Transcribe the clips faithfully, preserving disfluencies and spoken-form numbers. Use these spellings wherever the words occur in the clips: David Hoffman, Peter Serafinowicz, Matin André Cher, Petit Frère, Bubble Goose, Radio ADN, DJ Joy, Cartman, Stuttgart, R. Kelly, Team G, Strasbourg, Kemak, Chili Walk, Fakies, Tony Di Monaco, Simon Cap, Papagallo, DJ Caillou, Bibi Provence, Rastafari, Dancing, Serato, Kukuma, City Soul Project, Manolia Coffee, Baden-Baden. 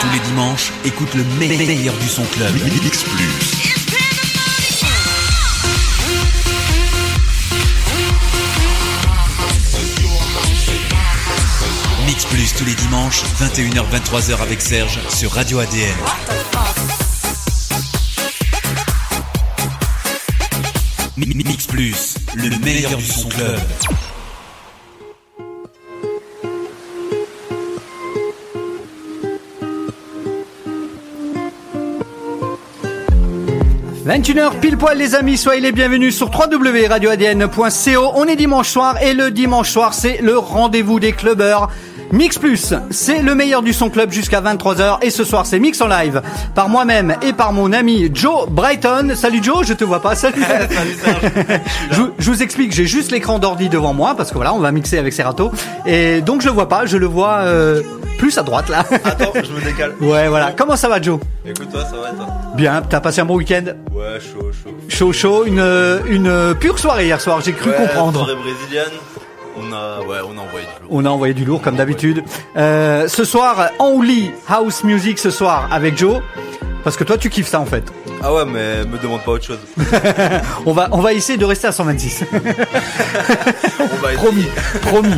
Tous les dimanches, écoute le meilleur du son club. Mix Plus. Mix Plus tous les dimanches, vingt et une heures vingt-trois heures avec Serge sur Radio A D N. Mix Plus, le meilleur du son club. vingt et une heures pile poil les amis, soyez les bienvenus sur w w w point radio a d n point co. On est dimanche soir et le dimanche soir c'est le rendez-vous des clubbeurs. Mix Plus, c'est le meilleur du son club jusqu'à vingt-trois heures et ce soir c'est Mix en live par moi-même et par mon ami Joe Brighton. Salut Joe, je te vois pas. Salut. Salut Serge. je, je vous explique, j'ai juste l'écran d'ordi devant moi parce que voilà, on va mixer avec Serato et donc je le vois pas, je le vois euh, plus à droite là. Attends, je me décale. Ouais, voilà. Comment ça va Joe ? Écoute toi, ça va et toi ? Bien, t'as passé un bon week-end ? Ouais, chaud, chaud. Chaud, chaud, une une pure soirée hier soir, j'ai cru ouais, comprendre. Soirée brésilienne. On a, ouais, on a envoyé du lourd. On a envoyé du lourd, comme d'habitude. Euh, ce soir, Only House Music, ce soir, avec Joe. Parce que toi, tu kiffes ça, en fait. Ah ouais, mais me demande pas autre chose. on va, on va essayer de rester à cent vingt-six. on va promis, promis.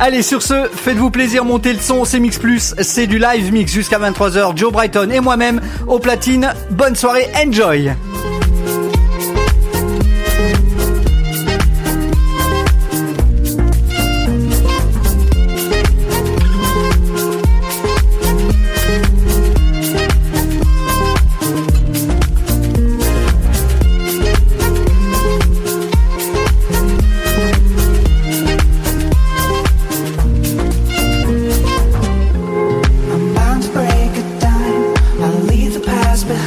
Allez, sur ce, faites-vous plaisir, montez le son. C'est Mix Plus, c'est du live mix jusqu'à vingt-trois heures. Joe Brighton et moi-même, au platine. Bonne soirée, enjoy. Behind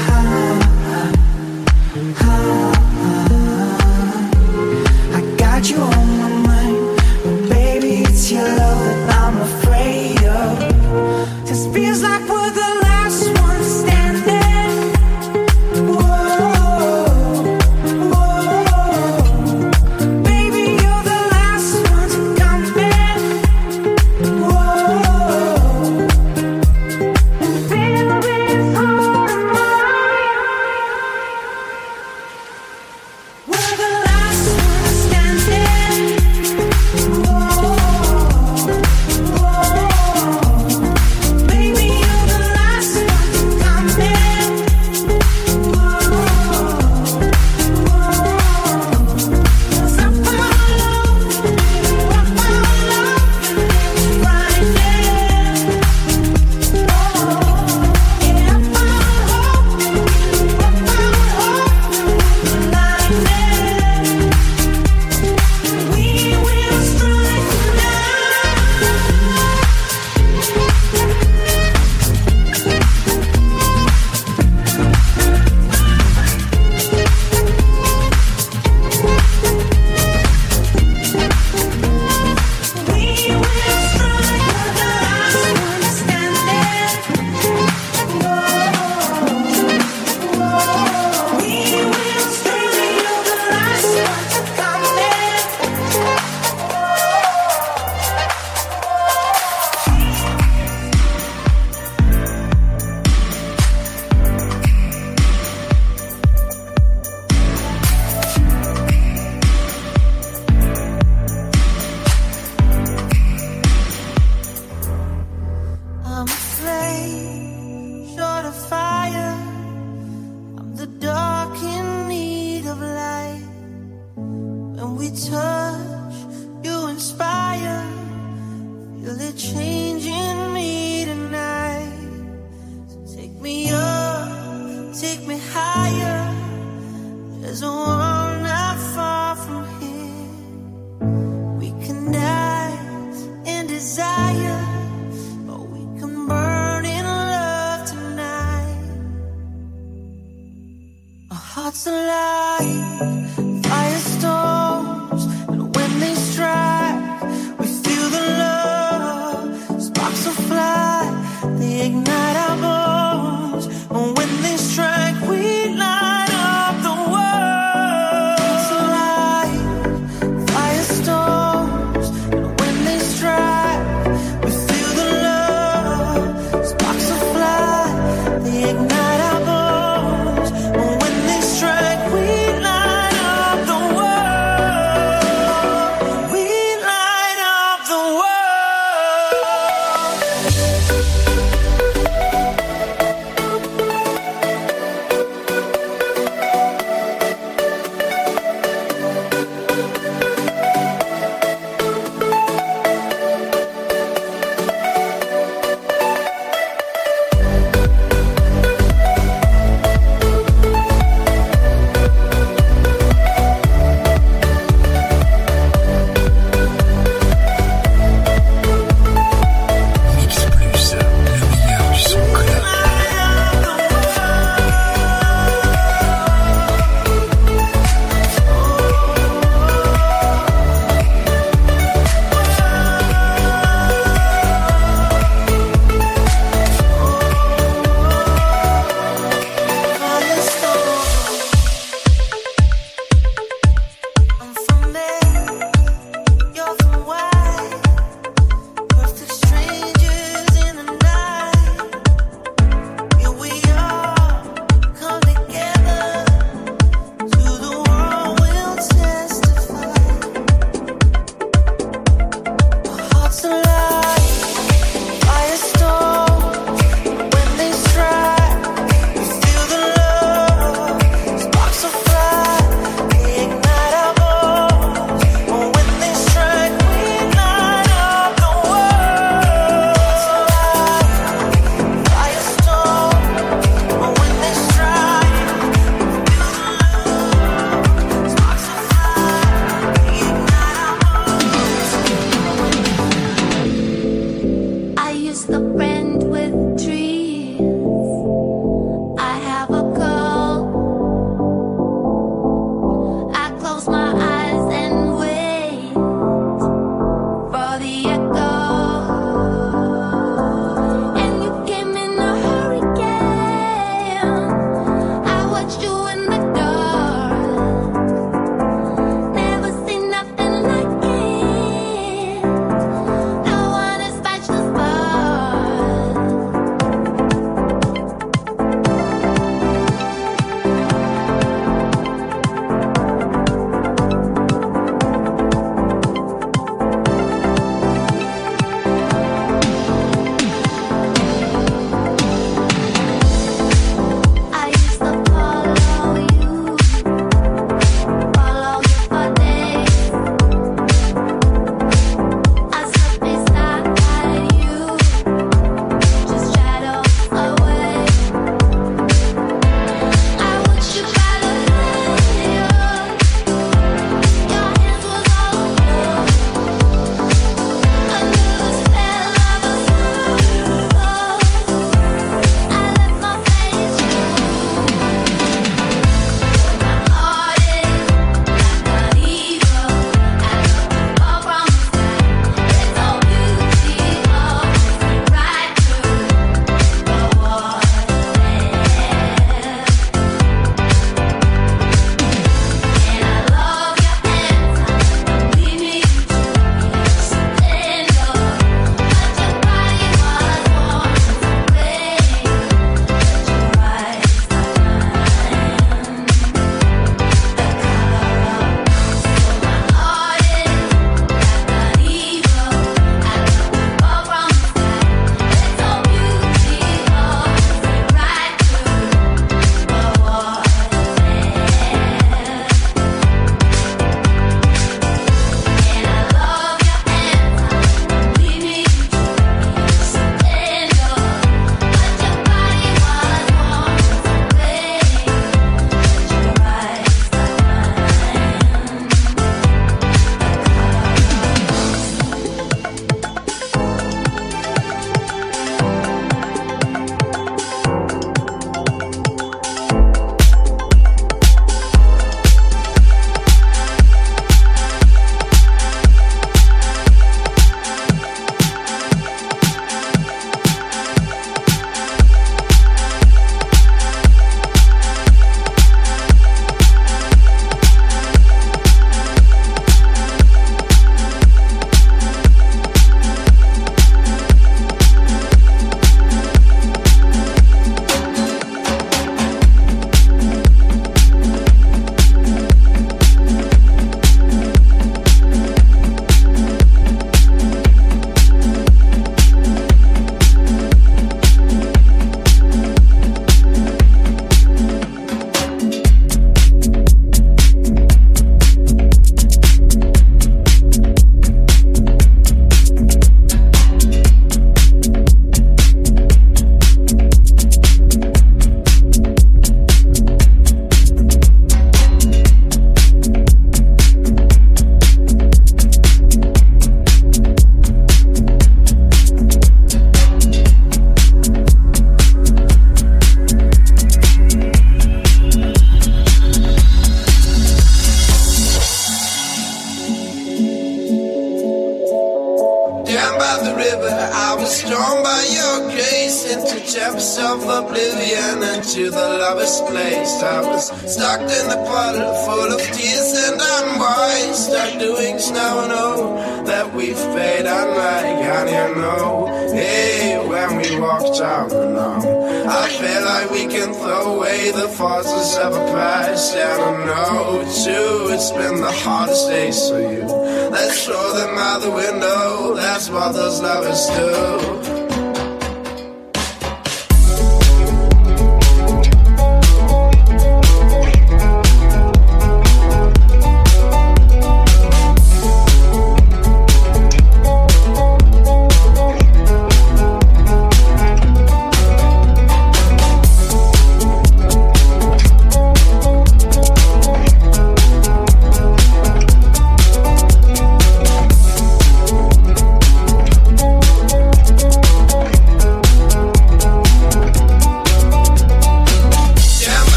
down by the river. I was drawn by your grace into depths of oblivion, into the lowest place. I was stuck in the puddle full of tears and unwise. Stuck doing snow and oh, that we fade unlike honey and oh. Hey, when we walked out alone, I feel like we can throw away the forces of a past. And I know too, it's been the hardest days for you. Let's throw them out the window, that's what those lovers do.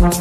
Bye.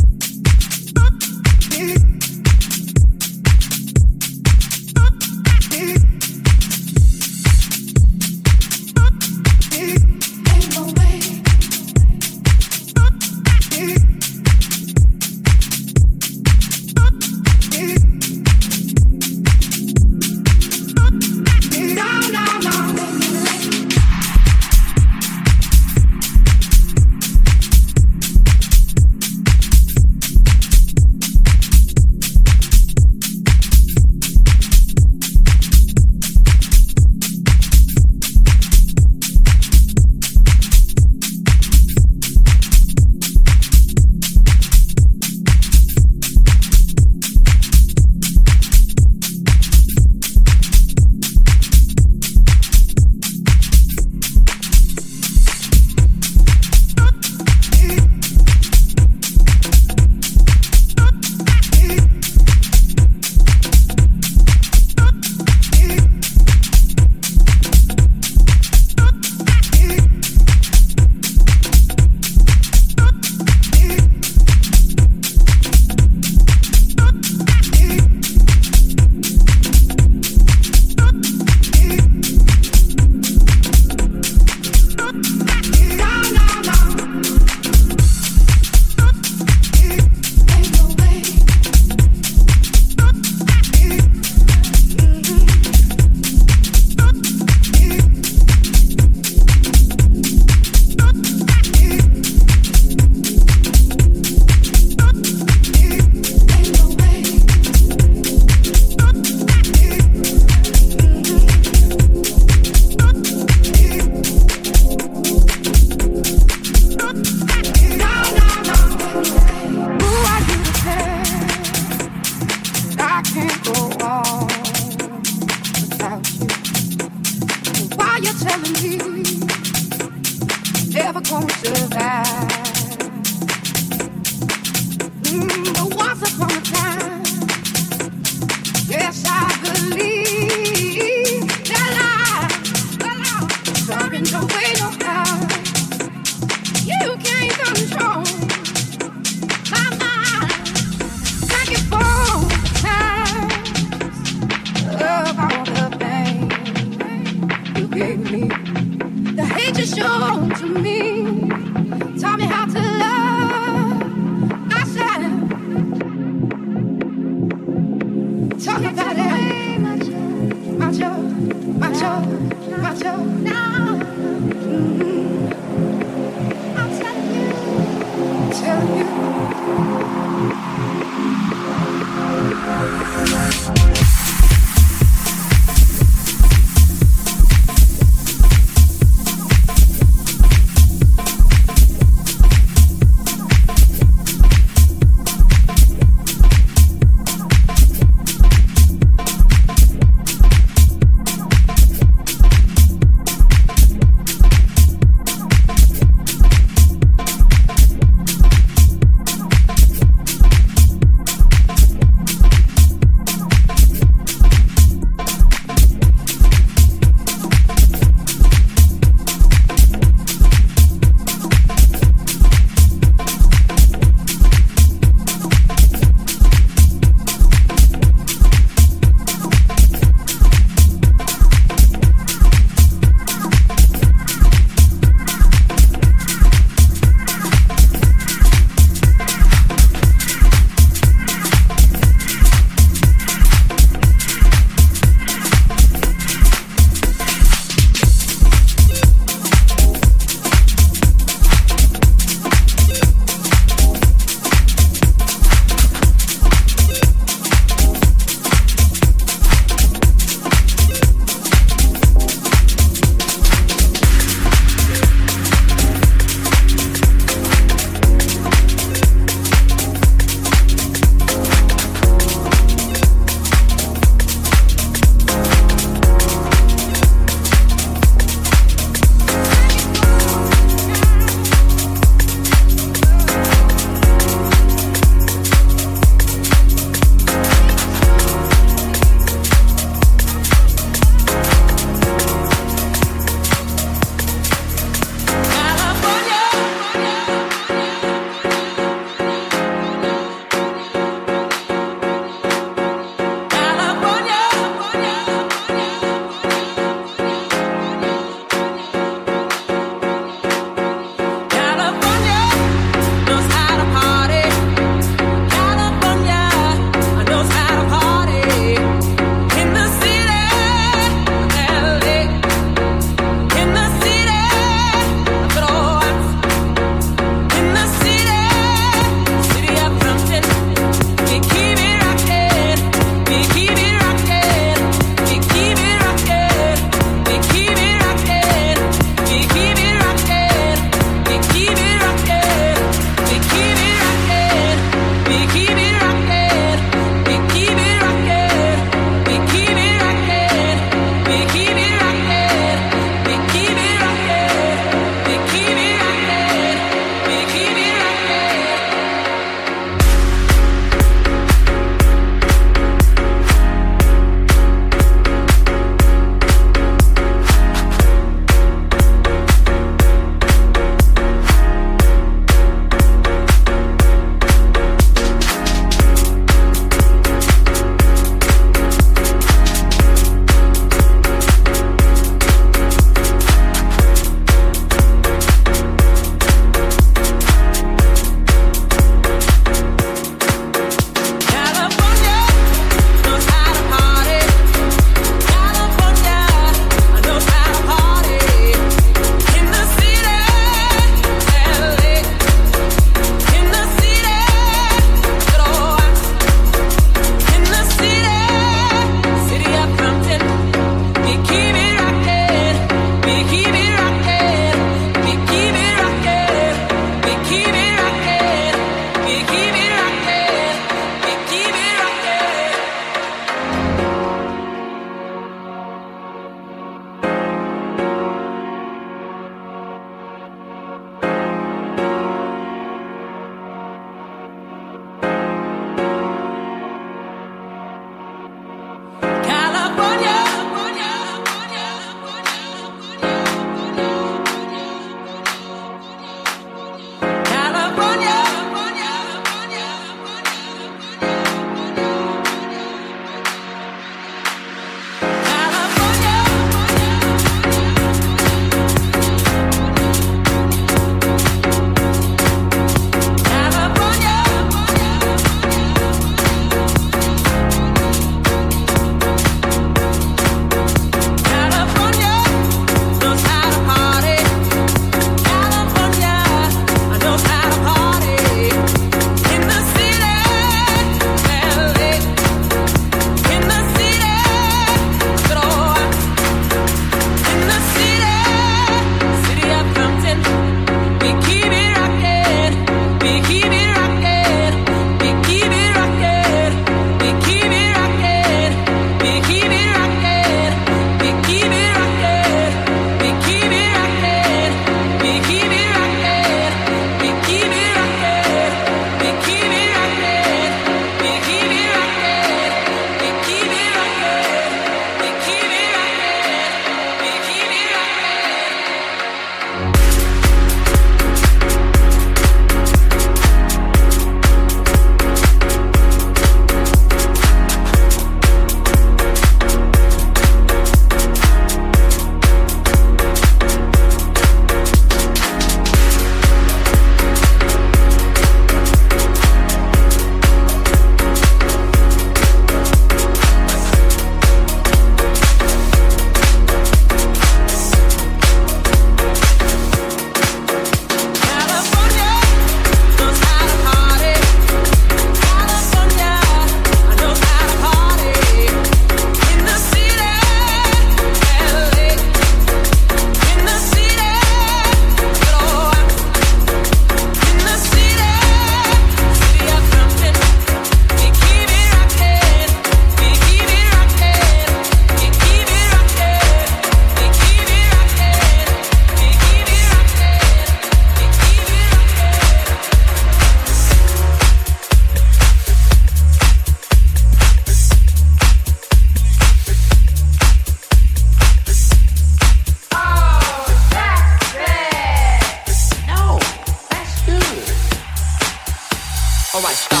Alright, stop.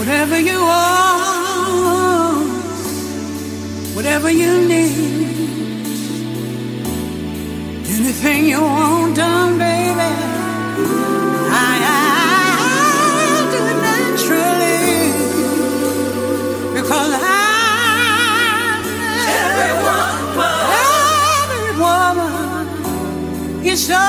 Whatever you want, whatever you need, anything you want done, baby, I, I, I do it naturally, because I, every woman, every woman is so.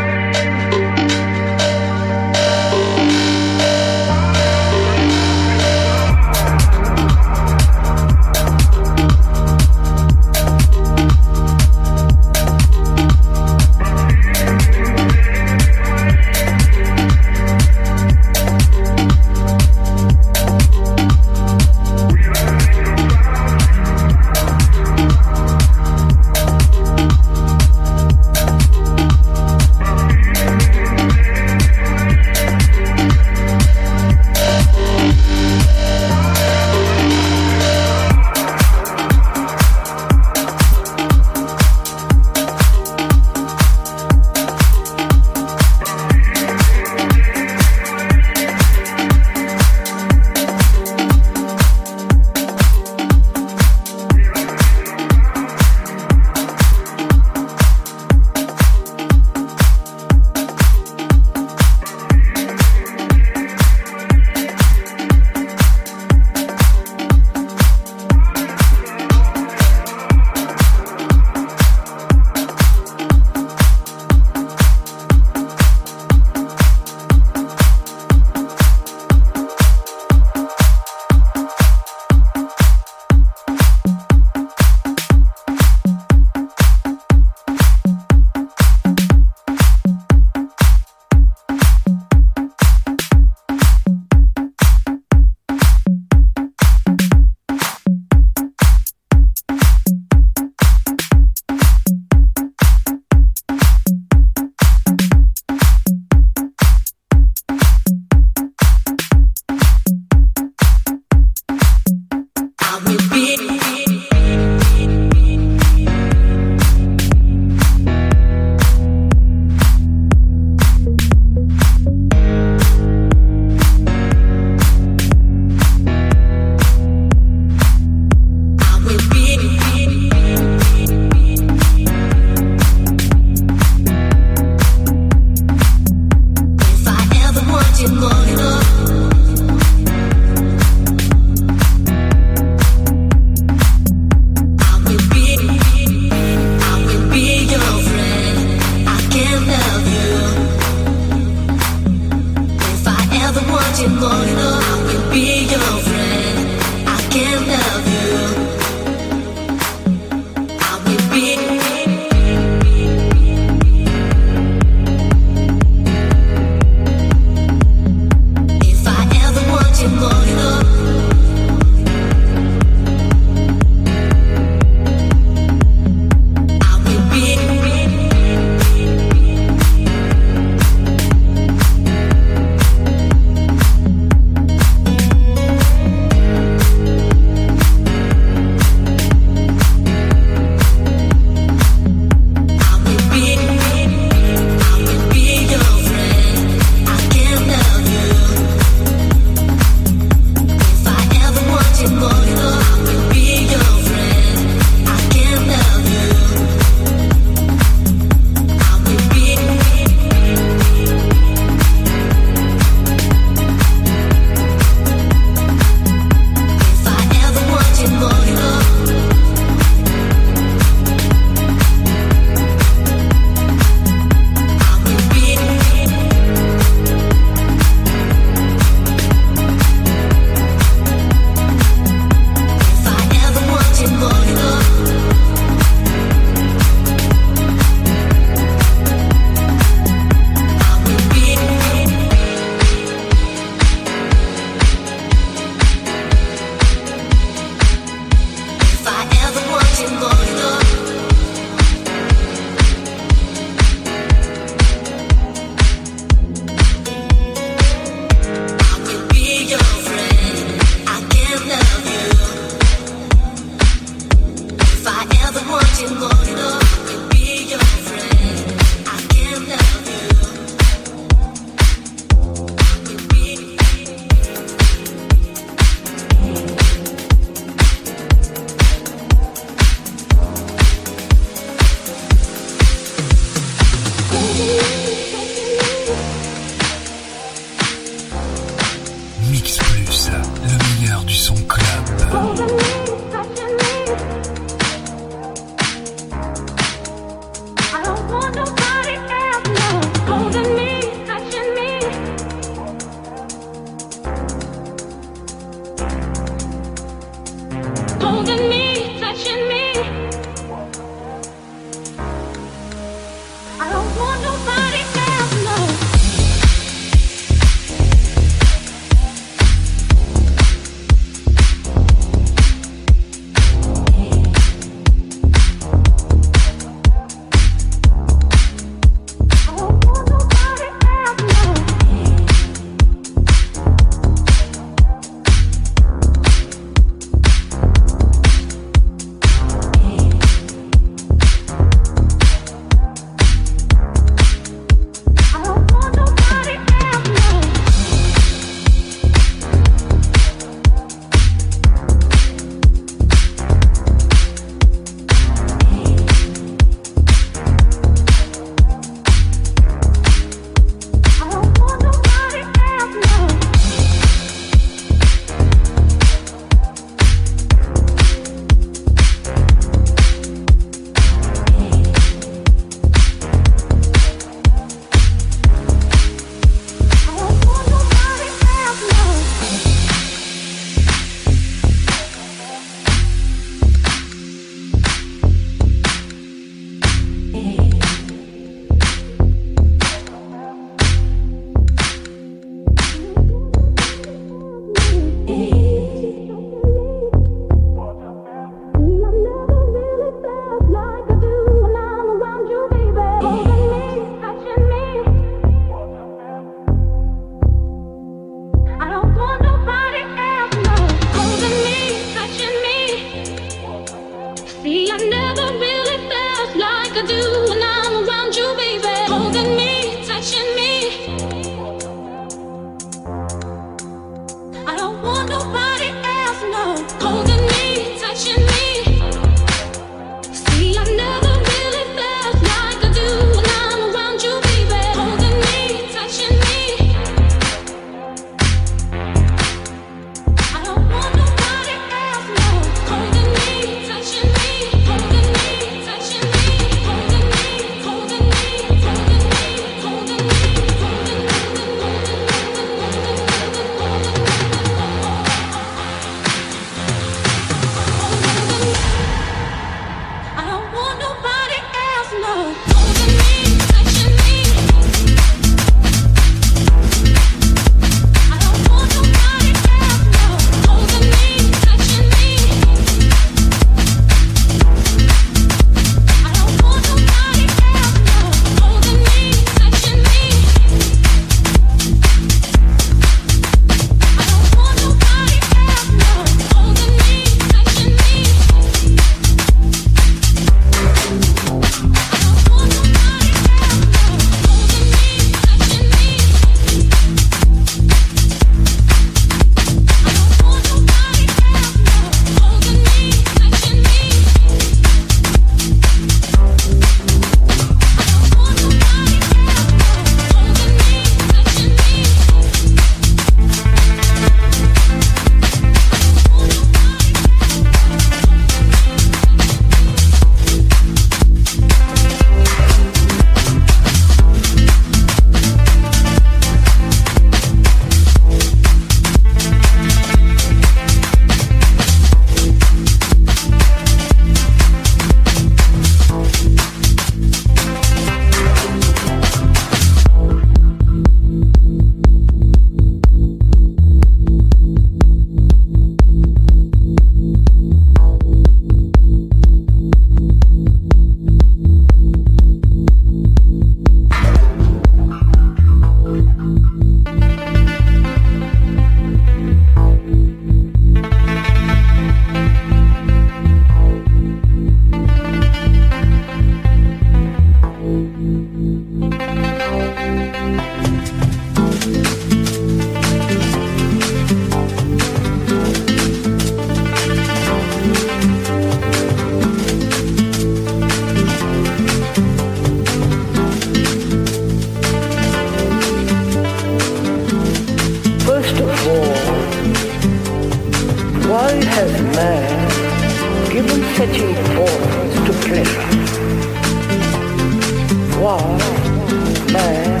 man,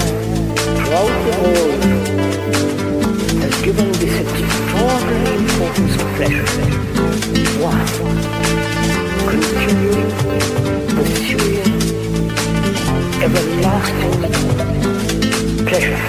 throughout the world, has given this extraordinary importance of pleasure. Why? Continuing, pursuing, everlasting pleasure.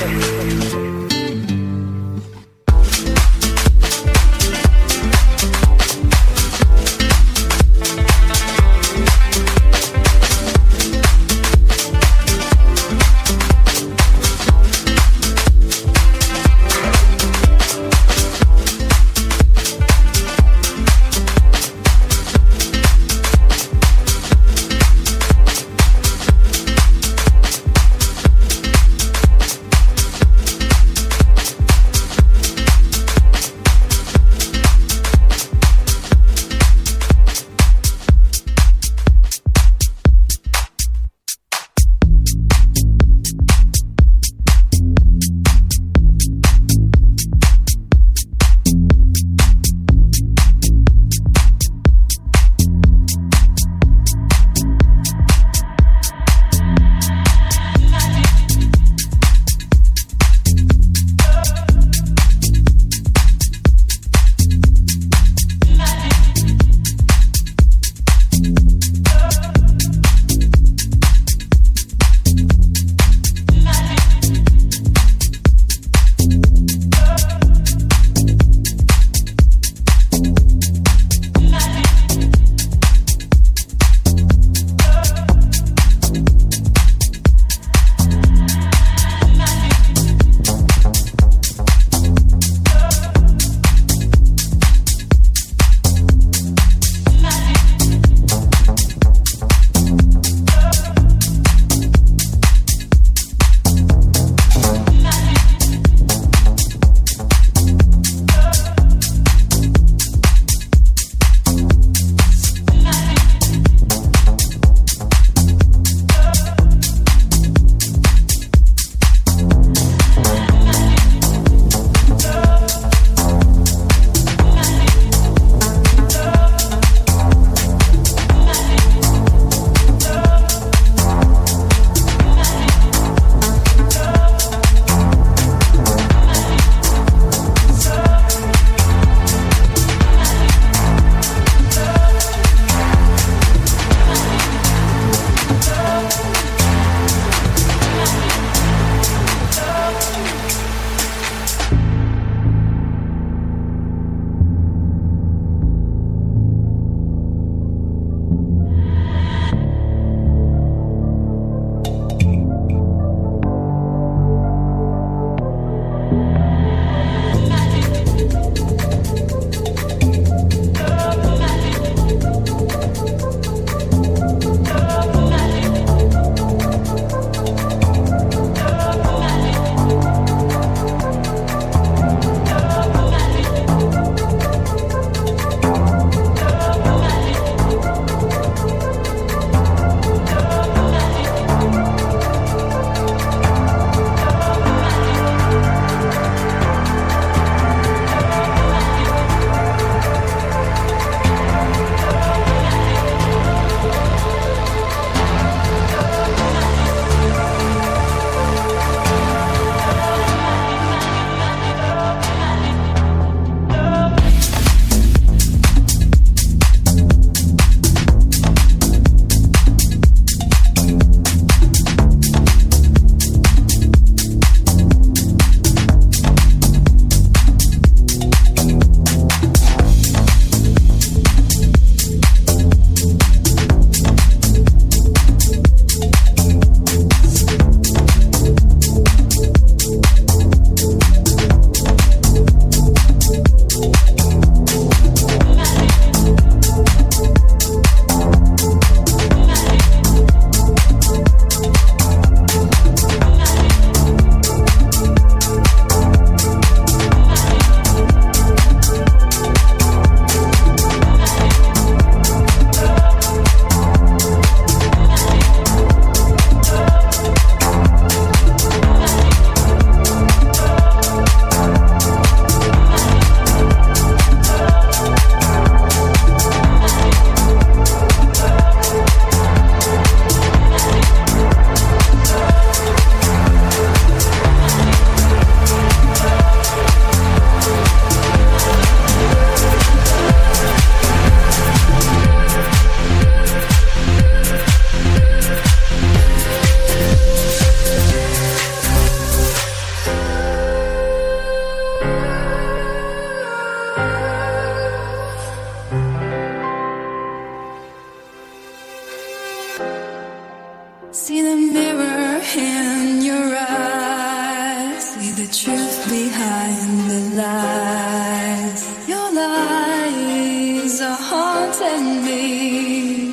mirror in your eyes. See the truth behind the lies. Your lies are haunting me.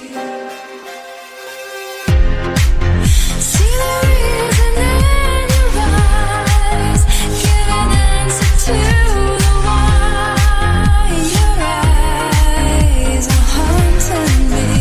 See the reason in your eyes. Give an answer to the why. Your eyes are haunting me.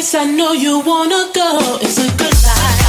place I know you wanna go. It's a good life.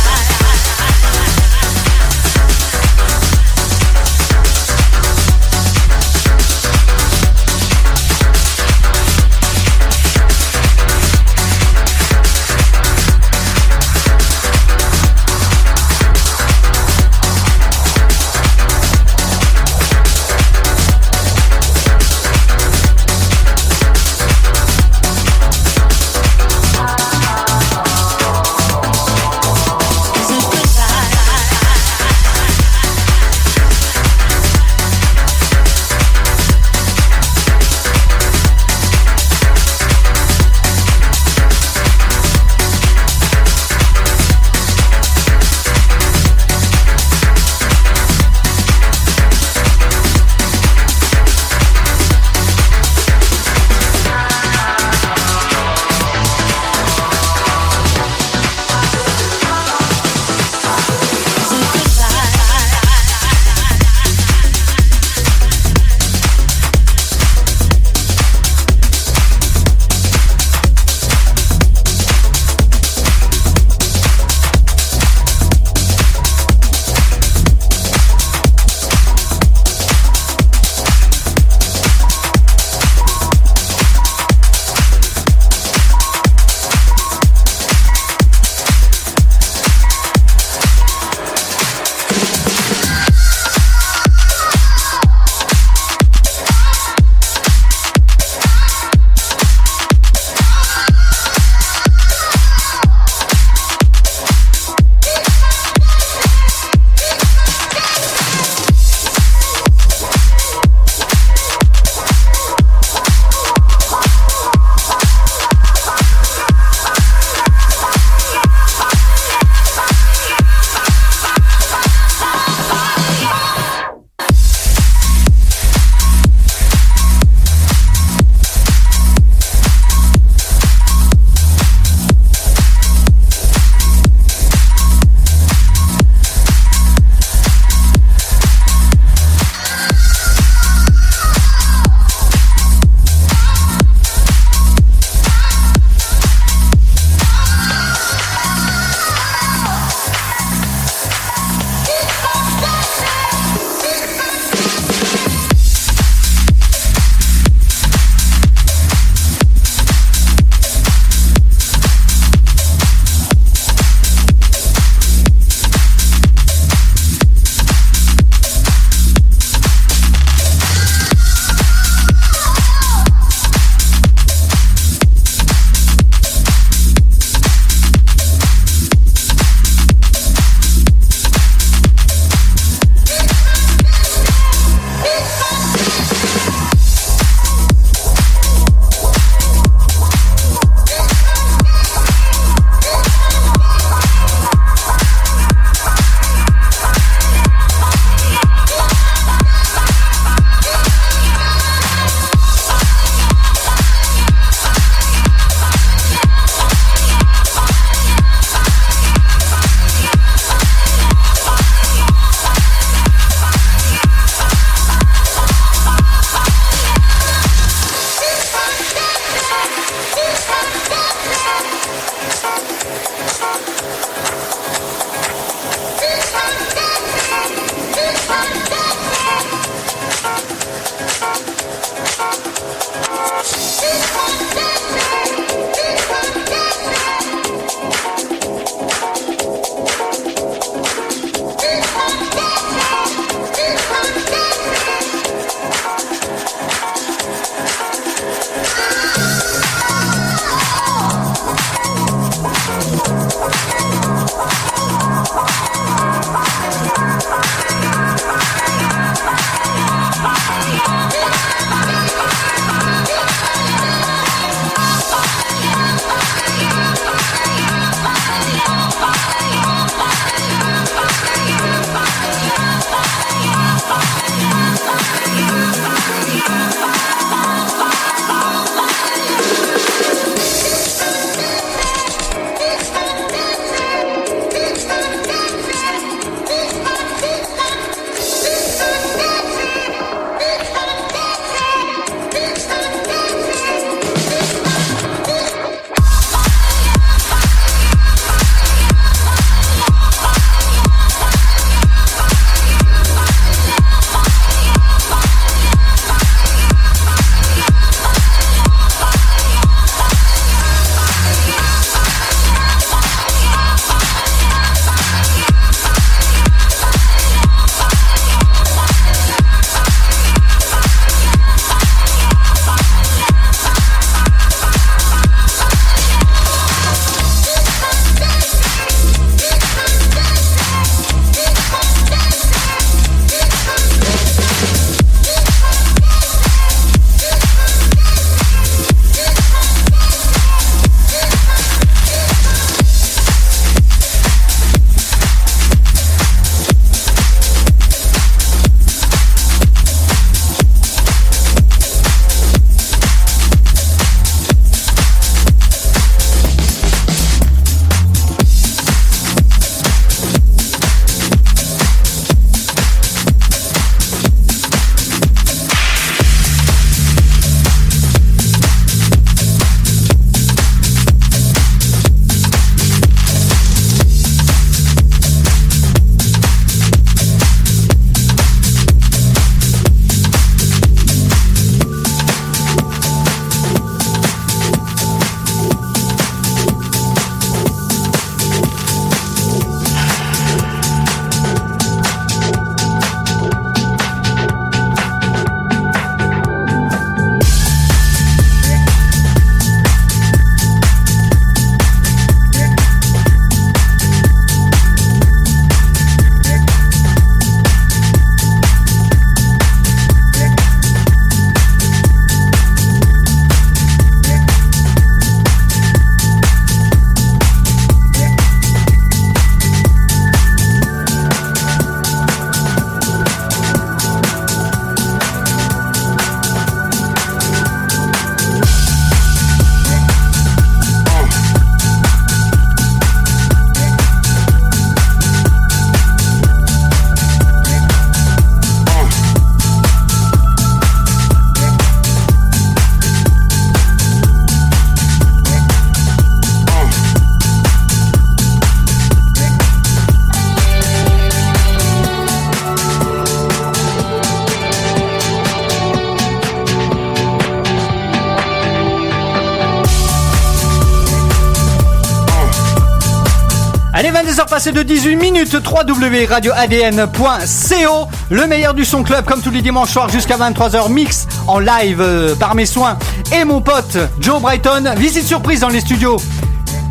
dix heures passées de dix-huit minutes, w w w point radio a d n point co, le meilleur du son club comme tous les dimanches soirs jusqu'à vingt-trois heures, mix en live euh, par mes soins et mon pote Joe Brighton. Visite surprise dans les studios.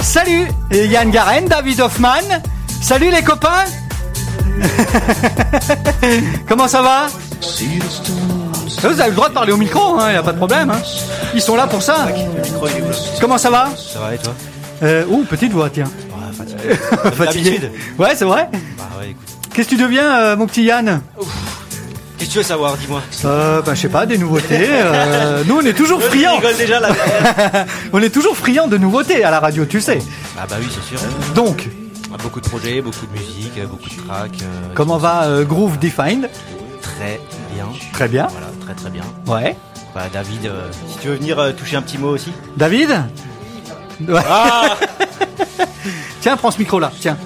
Salut Yann Garen, David Hoffman. Salut les copains. Comment ça va? Vous avez le droit de parler au micro, il hein, n'y a pas de problème. Hein. Ils sont là pour ça. Comment ça va? Ça va et toi? Euh, ouh, petite voix, tiens. Ouais, fatigué. Fatigué. Ouais, c'est vrai. Bah ouais, écoute. Qu'est-ce que tu deviens, euh, mon petit Yann? Ouf. Qu'est-ce que tu veux savoir, dis-moi? Euh, bah, je sais pas, des nouveautés. Euh, nous, on est toujours friands. Je rigole déjà, là. On est toujours friands de nouveautés à la radio, tu sais. Ah bah oui, c'est sûr. Donc. Beaucoup de projets, beaucoup de musique, beaucoup de tracks. Euh, Comment va euh, Groove Define? Très bien. Très bien. Voilà, très très bien. Ouais. Bah, David, euh, si tu veux venir euh, toucher un petit mot aussi. David? Ouais. Ah. Tiens, prends ce micro là, tiens.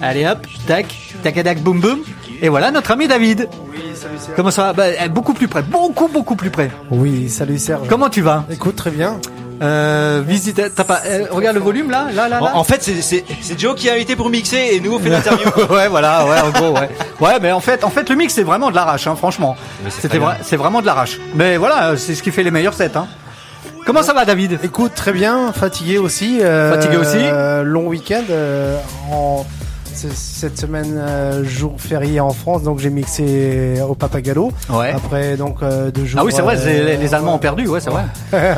Allez hop, tac, tac-tac, boum boum. Et voilà notre ami David. Oui, salut Serge. Comment ça va? Bah, beaucoup plus près, beaucoup beaucoup plus près. Oui, salut Serge. Comment tu vas? Écoute, très bien. Euh, visite, t'as pas, euh, regarde le volume là, là, là, là. En fait, c'est, c'est, c'est Joe qui a invité pour mixer et nous on fait l'interview. Ouais, voilà, ouais, en gros, ouais. Ouais, mais en fait, en fait, le mix c'est vraiment de l'arrache, hein, franchement. C'est C'était vra- c'est vraiment de l'arrache. Mais voilà, c'est ce qui fait les meilleurs sets, hein. Comment ça va, David? Écoute, très bien, fatigué aussi. Euh, fatigué aussi. Euh, long week-end. Euh, en, cette semaine, euh, jour férié en France, donc j'ai mixé au Papagallo. Ouais. Après, donc, euh, deux jours. Ah oui, c'est vrai, euh, les, les, les Allemands ouais. ont perdu, ouais, c'est ouais. vrai.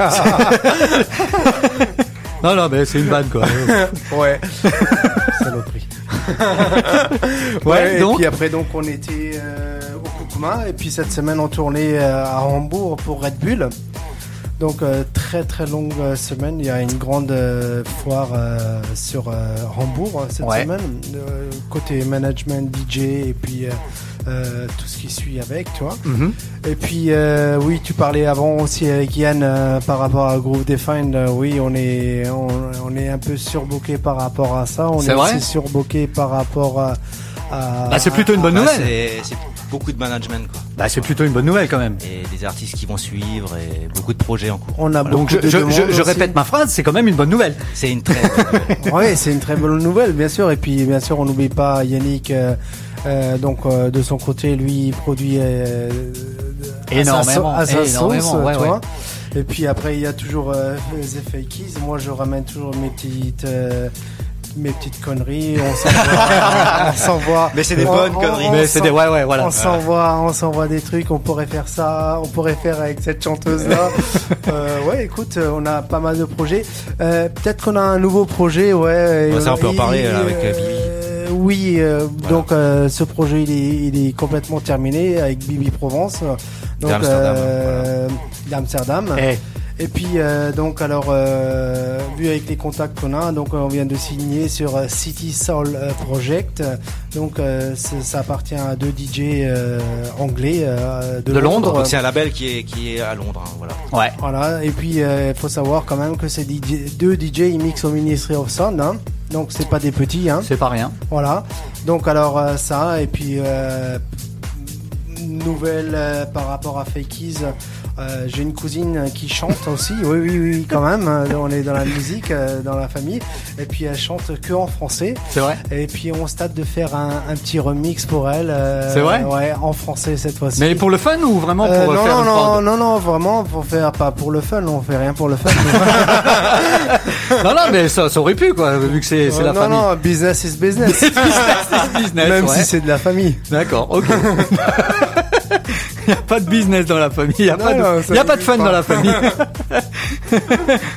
Non, non, mais c'est une vanne, quoi. Ouais. Saloperie. Ouais, ouais, donc. Et puis après, donc, on était euh, au Kukuma, et puis cette semaine, on tournait euh, à Hambourg pour Red Bull. Donc euh, très très longue euh, semaine, il y a une grande euh, foire euh, sur euh, Hambourg cette ouais. semaine, euh, côté management, D J et puis euh, euh, tout ce qui suit avec, tu vois. Mm-hmm. Et puis euh, oui, tu parlais avant aussi avec Yann euh, par rapport à Groove Define, euh, oui on est on, on est un peu surbooké par rapport à ça, on c'est est aussi surbooké par rapport à... à bah, c'est plutôt une bonne à, nouvelle. Bah, c'est, c'est... beaucoup de management, quoi. Bah, c'est plutôt une bonne nouvelle, quand même. Et des artistes qui vont suivre et beaucoup de projets en cours. On a voilà. Donc, je, je, je, je répète ma phrase, c'est quand même une bonne nouvelle. C'est une très bonne nouvelle. Ouais, c'est une très bonne nouvelle, bien sûr. Et puis, bien sûr, on n'oublie pas Yannick, euh, euh, donc, euh, de son côté, lui, il produit, euh, énormément, à sa, à sa énormément, sauce, ouais, tu ouais. vois. Et puis après, il y a toujours, euh, les Fakies. Moi, je ramène toujours mes petites, euh, mes petites conneries, on s'envoie, on s'envoie. Mais c'est des on, bonnes on, conneries. Mais c'est des, ouais, ouais, voilà. On s'envoie, on s'envoie des trucs, on pourrait faire ça, on pourrait faire avec cette chanteuse-là. euh, ouais, écoute, on a pas mal de projets. Euh, peut-être qu'on a un nouveau projet, ouais. Bon, ça, on peut en parler euh, avec Bibi. Euh, oui, euh, voilà. Donc, euh, ce projet, il est, il est complètement terminé avec Bibi Provence. Donc, d'Amsterdam. Euh, voilà. D'Amsterdam. Hey. Et puis euh, donc alors euh, vu avec les contacts qu'on a, donc on vient de signer sur City Soul Project. Donc euh, ça appartient à deux D J euh, anglais euh, de, de Londres. Londres. Donc c'est un label qui est qui est à Londres, hein, voilà. Ouais. Voilà. Et puis il euh, faut savoir quand même que ces D J, deux D J ils mixent au Ministry of Sound. Hein. Donc c'est pas des petits. Hein. C'est pas rien. Voilà. Donc alors euh, ça et puis euh, nouvelle euh, par rapport à Fakies. Euh, j'ai une cousine qui chante aussi, oui, oui, oui, quand même. On est dans la musique, euh, dans la famille. Et puis elle chante que en français. C'est vrai. Et puis on se tâte de faire un, un petit remix pour elle. Euh, c'est vrai. Ouais, en français cette fois-ci. Mais pour le fun ou vraiment pour euh, non, faire non, une non, non, non, vraiment pour faire pas pour le fun. On fait rien pour le fun. Non, non, mais ça, ça aurait pu quoi, vu que c'est, c'est la non, famille. Non, non, business is business. Business is business. Même ouais. si c'est de la famille. D'accord. Ok. Il n'y a pas de business dans la famille, il n'y a, non, pas, de, non, y a pas de fun pas. Dans la famille.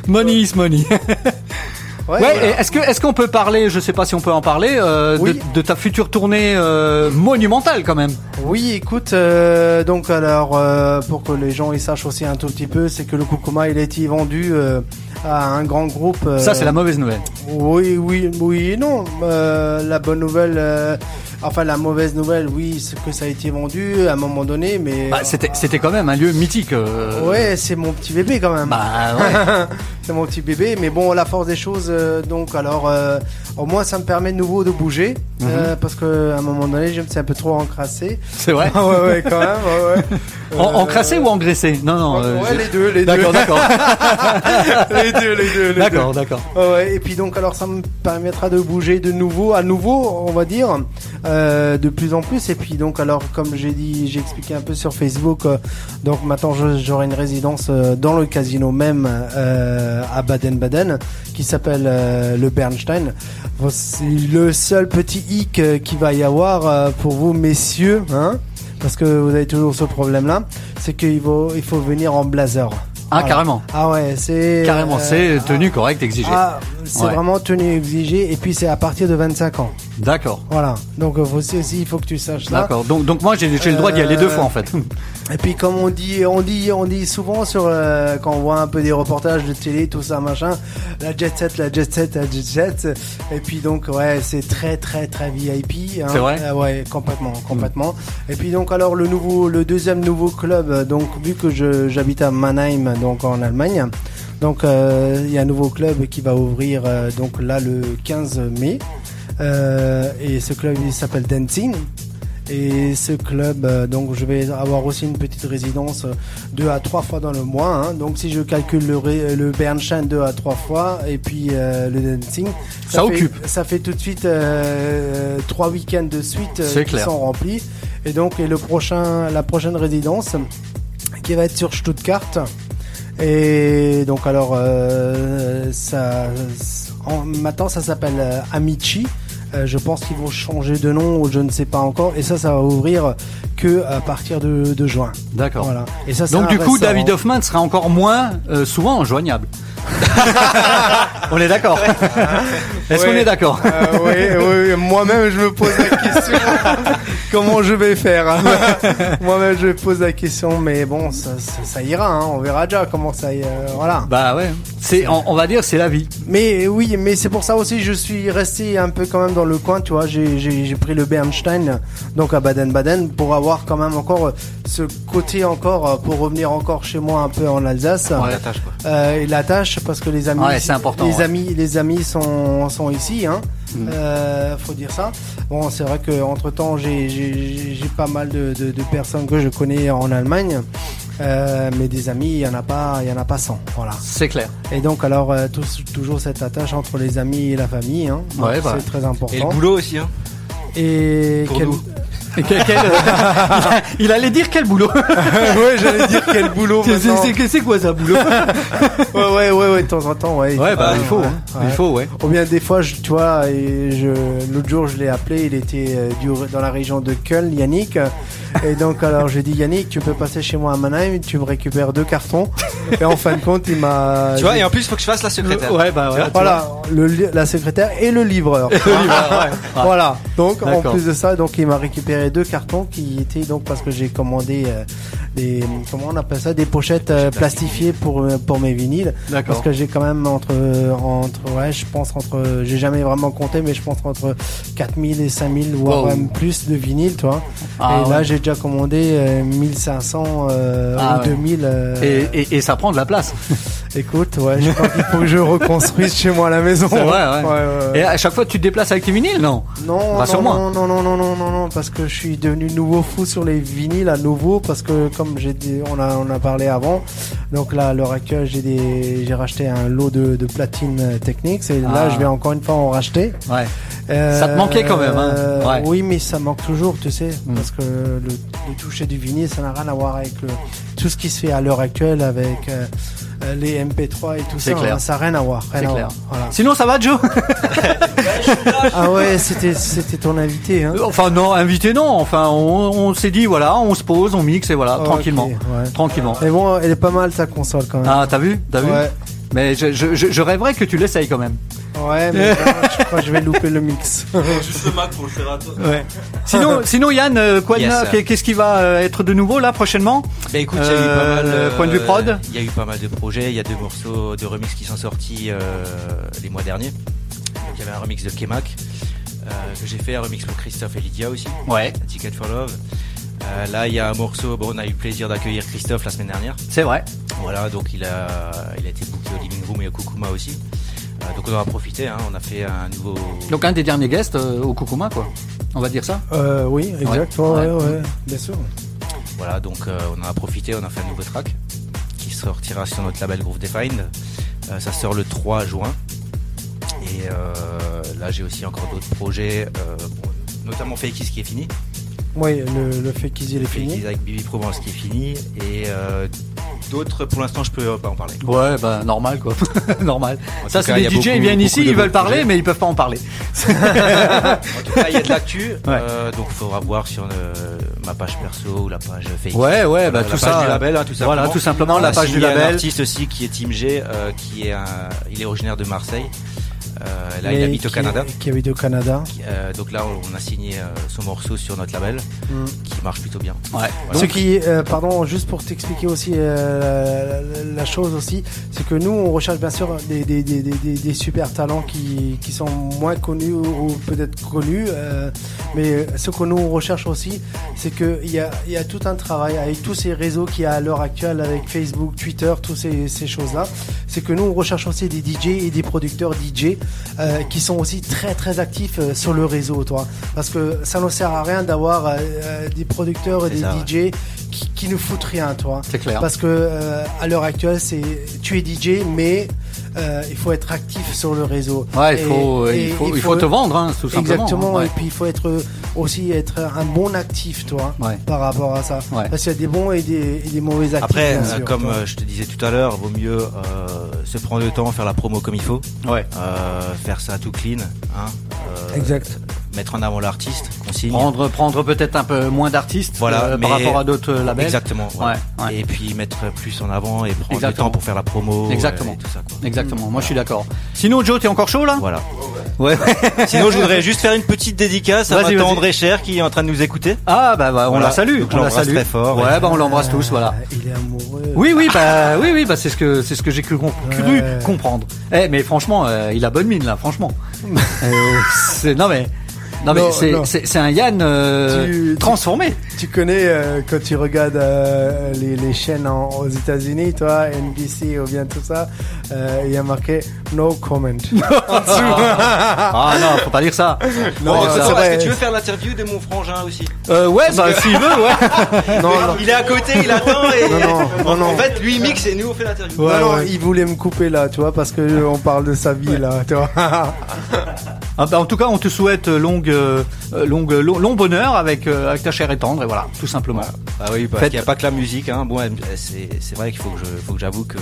Money is money. Ouais, ouais, voilà. Est-ce que est-ce qu'on peut parler, je sais pas si on peut en parler, euh, oui. de, de ta future tournée euh, monumentale quand même. Oui, écoute, euh, donc alors euh, pour que les gens ils sachent aussi un tout petit peu, c'est que le Kukuma il a été vendu euh, à un grand groupe. Euh, Ça c'est la mauvaise nouvelle. Oui, oui, oui, non. Euh, la bonne nouvelle, euh, enfin la mauvaise nouvelle, oui, c'est que ça a été vendu à un moment donné, mais. Bah, c'était c'était quand même un lieu mythique. Euh... Ouais, c'est mon petit bébé quand même. Bah ouais. C'est mon petit bébé, mais bon, à la force des choses. Donc alors euh, au moins ça me permet de nouveau de bouger mm-hmm. euh, parce qu'à un moment donné, je me suis un peu trop encrassé. C'est vrai. Ah, ouais, ouais, quand même. Ouais, ouais. Euh, en, encrassé euh... ou engraissé? Non, non. Euh, ouais, j'ai... les deux, les d'accord, deux. D'accord, d'accord. les deux, les deux. Les d'accord, deux. D'accord. Ah, ouais. Et puis donc, alors, ça me permettra de bouger de nouveau, à nouveau, on va dire, euh, de plus en plus. Et puis donc, alors, comme j'ai dit, j'ai expliqué un peu sur Facebook. Euh, donc maintenant, j'aurai une résidence euh, dans le casino même euh, à Baden-Baden, qui s'appelle euh, le Bernstein. C'est le seul petit hic qui va y avoir pour vous messieurs, hein, parce que vous avez toujours ce problème là, c'est qu'il faut, il faut venir en blazer. Ah voilà. Carrément. Ah ouais, c'est carrément, c'est euh, tenue ah, correcte exigée. Ah, c'est ouais. Vraiment tenue exigée, et puis c'est à partir de vingt-cinq ans. D'accord. Voilà. Donc aussi, aussi il faut que tu saches ça. D'accord. Donc donc moi j'ai, j'ai euh, le droit d'y aller deux fois en fait. Et puis comme on dit on dit on dit souvent sur euh, quand on voit un peu des reportages de télé, tout ça machin, la jet set, la jet set, la jet set. Et puis donc ouais, c'est très très très V I P hein. C'est vrai. Euh, ouais, complètement, complètement. Mmh. Et puis donc alors le nouveau le deuxième nouveau club, donc vu que je j'habite à Mannheim, donc en Allemagne. Donc il euh, y a un nouveau club qui va ouvrir euh, donc là le quinze mai. Euh, et ce club il s'appelle Dancing. Et ce club, euh, donc je vais avoir aussi une petite résidence euh, deux à trois fois dans le mois. Hein. Donc si je calcule le, ré, le Bernstein deux à trois fois et puis euh, le Dancing, ça, ça occupe. Fait, ça fait tout de suite euh, trois week-ends de suite euh, qui sont remplis. Et donc et le prochain, la prochaine résidence qui va être sur Stuttgart. Et donc alors euh, ça, en, maintenant ça s'appelle euh, Amici. Euh, je pense qu'ils vont changer de nom ou je ne sais pas encore. Et ça, ça va ouvrir que à partir de, de juin. D'accord. Voilà. Et ça, donc du coup, restaurant. David Hoffman sera encore moins euh, souvent enjoignable. On est d'accord. Est-ce oui. qu'on est d'accord? euh, oui, oui, moi-même, je me pose la question. Comment je vais faire? Moi-même, je pose la question, mais bon, ça, ça, ça ira. Hein. On verra déjà comment ça. Euh, voilà. Bah ouais. C'est, on, on va dire, c'est la vie. Mais oui, mais c'est pour ça aussi, je suis resté un peu quand même dans le coin. Tu vois, j'ai, j'ai, j'ai pris le Bernstein, donc à Baden-Baden, pour avoir quand même encore ce côté encore pour revenir encore chez moi un peu en Alsace. Ouais, la tâche quoi. Euh, et la tâche parce que les amis, ouais, c'est important, les ouais. amis, les amis sont sont ici. Hein. Mmh. Euh, faut dire ça. Bon, c'est vrai que entre temps, j'ai, j'ai, j'ai pas mal de, de, de personnes que je connais en Allemagne, euh, mais des amis, il y en a pas, il y en a pas cent. Voilà. C'est clair. Et donc alors, euh, tout, toujours cette attache entre les amis et la famille. Hein. Donc, ouais, bah. C'est très important. Et le boulot aussi. Hein. Et pour quel... nous. Quel, quel, euh, il allait dire quel boulot. Ouais, j'allais dire quel boulot. C'est, c'est, c'est, c'est quoi ça, boulot? ouais, ouais, ouais, ouais, de temps en temps, ouais. Ouais, bah, euh, il faut, ouais, hein, ouais. il faut, ouais. Ou bien des fois, je, tu vois, et je, l'autre jour, je l'ai appelé, il était euh, du, dans la région de Köln, Yannick. Et donc, alors, j'ai dit, Yannick, tu peux passer chez moi à Mannheim, tu me récupères deux cartons. Et en fin de compte, il m'a. Tu vois, et en plus, il faut que je fasse la secrétaire. Le, ouais, bah, ouais. Vois, voilà, le, la secrétaire et le livreur. Le livreur, ouais. Voilà. Donc, d'accord. En plus de ça, donc, il m'a récupéré deux cartons qui étaient donc parce que j'ai commandé euh, des comment on appelle ça des pochettes euh, plastifiées pour pour mes vinyles. D'accord. Parce que j'ai quand même entre entre ouais je pense entre j'ai jamais vraiment compté mais je pense entre quatre mille et cinq mille voire wow. même plus de vinyles toi. Ah, et ouais. Là j'ai déjà commandé euh, mille cinq cents euh, ah, ou ouais. deux mille euh, et, et et ça prend de la place. Écoute ouais je crois qu'il faut que je reconstruise chez moi à la maison. C'est vrai, ouais. Ouais, ouais. Et à chaque fois tu te déplaces avec tes vinyles non? Non. Rassure-moi. Non non non non non non non parce que je suis devenu nouveau fou sur les vinyles à nouveau parce que comme j'ai dit, on a on a parlé avant donc là à l'heure actuelle j'ai des j'ai racheté un lot de de platine technique et ah. là je vais encore une fois en racheter ouais euh, ça te manquait quand même hein ouais. Oui mais ça manque toujours tu sais mmh. parce que le, le toucher du vinyle ça n'a rien à voir avec le, tout ce qui se fait à l'heure actuelle avec euh, les M P trois et tout c'est ça, clair. Hein, ça n'a rien à voir. Rien c'est à clair. Voir. Voilà. Sinon, ça va, Joe? Ah ouais, c'était, c'était ton invité. Hein. Enfin, non, invité, non. Enfin, on, on s'est dit, voilà, on se pose, on mixe et voilà, oh, tranquillement. Okay, ouais. Tranquillement. Mais bon, elle est pas mal, ta console quand même. Ah, t'as vu? T'as vu? Ouais. Mais je, je, je rêverais que tu l'essayes quand même. Ouais, mais ben, je crois que je vais louper le mix. Juste le Mac pour le Serato. Ouais. Sinon, sinon Yann, quoi yes, qu'est-ce qui va être de nouveau là prochainement? Bah écoute, il y a eu pas mal. Euh, point de vue prod. Il y a eu pas mal de projets. Il y a deux morceaux de remix qui sont sortis euh, les mois derniers. Donc il y avait un remix de Kemak euh, que j'ai fait, un remix pour Christophe et Lydia aussi. Ouais. Ticket for Love. Euh, là, il y a un morceau. Bon, on a eu plaisir d'accueillir Christophe la semaine dernière. C'est vrai. Voilà, donc il a il a été booké au Living Room et au Kukuma aussi. donc on en a profité, hein, on a fait un nouveau... Donc un des derniers guests euh, au Kukuma, quoi, on va dire ça euh, Oui, exactement, ouais. Ouais, ouais, ouais, bien sûr. Voilà, donc euh, on en a profité, on a fait un nouveau track qui sortira sur notre label Groove Define. Euh, ça sort le trois juin. Et euh, là, j'ai aussi encore d'autres projets, euh, notamment Fakies qui est fini. Oui, le, le Fakies, il est Fakies fini. Avec Bibi Provence qui est fini. Et euh, d'autres, pour l'instant, je peux pas en parler. Ouais, bah normal quoi. Normal. En ça, c'est cas, des D J, beaucoup, ils viennent ici, ils veulent parler, projets. Mais ils peuvent pas en parler. En tout cas, il y a de l'actu. Ouais. Euh, donc, il faudra voir sur euh, ma page perso ou la page Facebook. Ouais, ouais, bah euh, tout la ça. Page du label, hein, tout simplement. Voilà, tout simplement, la page du label. Il y a un artiste aussi qui est Team G, euh, qui est un, il est originaire de Marseille. Euh, là, il habite au Canada. Qui habite au Canada. Qui, euh, donc là, on a signé euh, son morceau sur notre label, mm. qui marche plutôt bien. Ouais. Voilà. Ce qui, euh, pardon, juste pour t'expliquer aussi euh, la, la chose aussi, c'est que nous, on recherche bien sûr des, des, des, des, des super talents qui, qui sont moins connus ou, ou peut-être connus, euh, mais ce que nous on recherche aussi, c'est qu'il y a, y a tout un travail avec tous ces réseaux qu'il y a à l'heure actuelle, avec Facebook, Twitter, toutes ces, ces choses-là. C'est que nous, on recherche aussi des D J et des producteurs D J. Euh, qui sont aussi très très actifs euh, sur le réseau, toi, parce que ça ne sert à rien d'avoir euh, des producteurs et des ça, D J ouais. qui, qui ne foutent rien, toi. C'est clair. Parce que euh, à l'heure actuelle, c'est tu es D J, mais euh, il faut être actif sur le réseau. Ouais, il faut, et, et, il, faut, il, faut il faut te vendre, hein, tout simplement. Exactement. Ouais. Et puis il faut être aussi être un bon actif, toi, ouais. par rapport à ça. Ouais. Parce qu'il y a des bons et des, et des mauvais actifs. Après, euh, sûr, comme toi. Je te disais tout à l'heure, vaut mieux euh, se prendre le temps, faire la promo comme il faut. Ouais. Euh, faire ça tout clean, hein, euh, exact. Mettre en avant l'artiste, consigne. Prendre, prendre peut-être un peu moins d'artistes, voilà, euh, par rapport à d'autres labels. Exactement. Ouais. Ouais, ouais. Et puis mettre plus en avant et prendre exactement. Le temps pour faire la promo. Exactement. Et tout ça, quoi. Exactement. Mmh. Moi, voilà. Je suis d'accord. Sinon, Joe, t'es encore chaud là ? Voilà. Ouais. Sinon, je voudrais juste faire une petite dédicace à Matin André Cher qui est en train de nous écouter. Ah bah, bah on voilà. la salue. Donc, on l'embrasse la salue. Très fort. Ouais, ouais bah on l'embrasse euh, tous, voilà. Il est amoureux. Oui, oui, bah, oui, oui, bah c'est ce que c'est ce que j'ai cru, comp- cru ouais. comprendre. Eh, mais franchement, euh, il a bonne mine là, franchement. euh, c'est, non mais. Non, non mais c'est, non. c'est c'est un Yann euh, tu, transformé. Tu connais euh, quand tu regardes euh, les les chaînes en, aux États-Unis, toi N B C ou bien tout ça, euh, il y a marqué no comment. Ah non, faut pas dire ça. Non, non, non ça. Parce que tu veux faire l'interview de mon frangin aussi. Euh, ouais, parce bah que... s'il veut, ouais. non, non. Il est à côté, il attend et non, non, non, non. En fait, lui il mixe et nous on fait l'interview. Ouais, non, ouais. Il voulait me couper là, tu vois, parce que on parle de sa vie ouais. là, tu vois. Ah bah en tout cas, on te souhaite longue, euh, longue, long, long bonheur avec, euh, avec ta chair et tendre, et voilà, tout simplement. Bah oui, parce qu'il n'y a pas que la musique, hein. Bon, c'est, c'est vrai qu'il faut que, je, faut que j'avoue que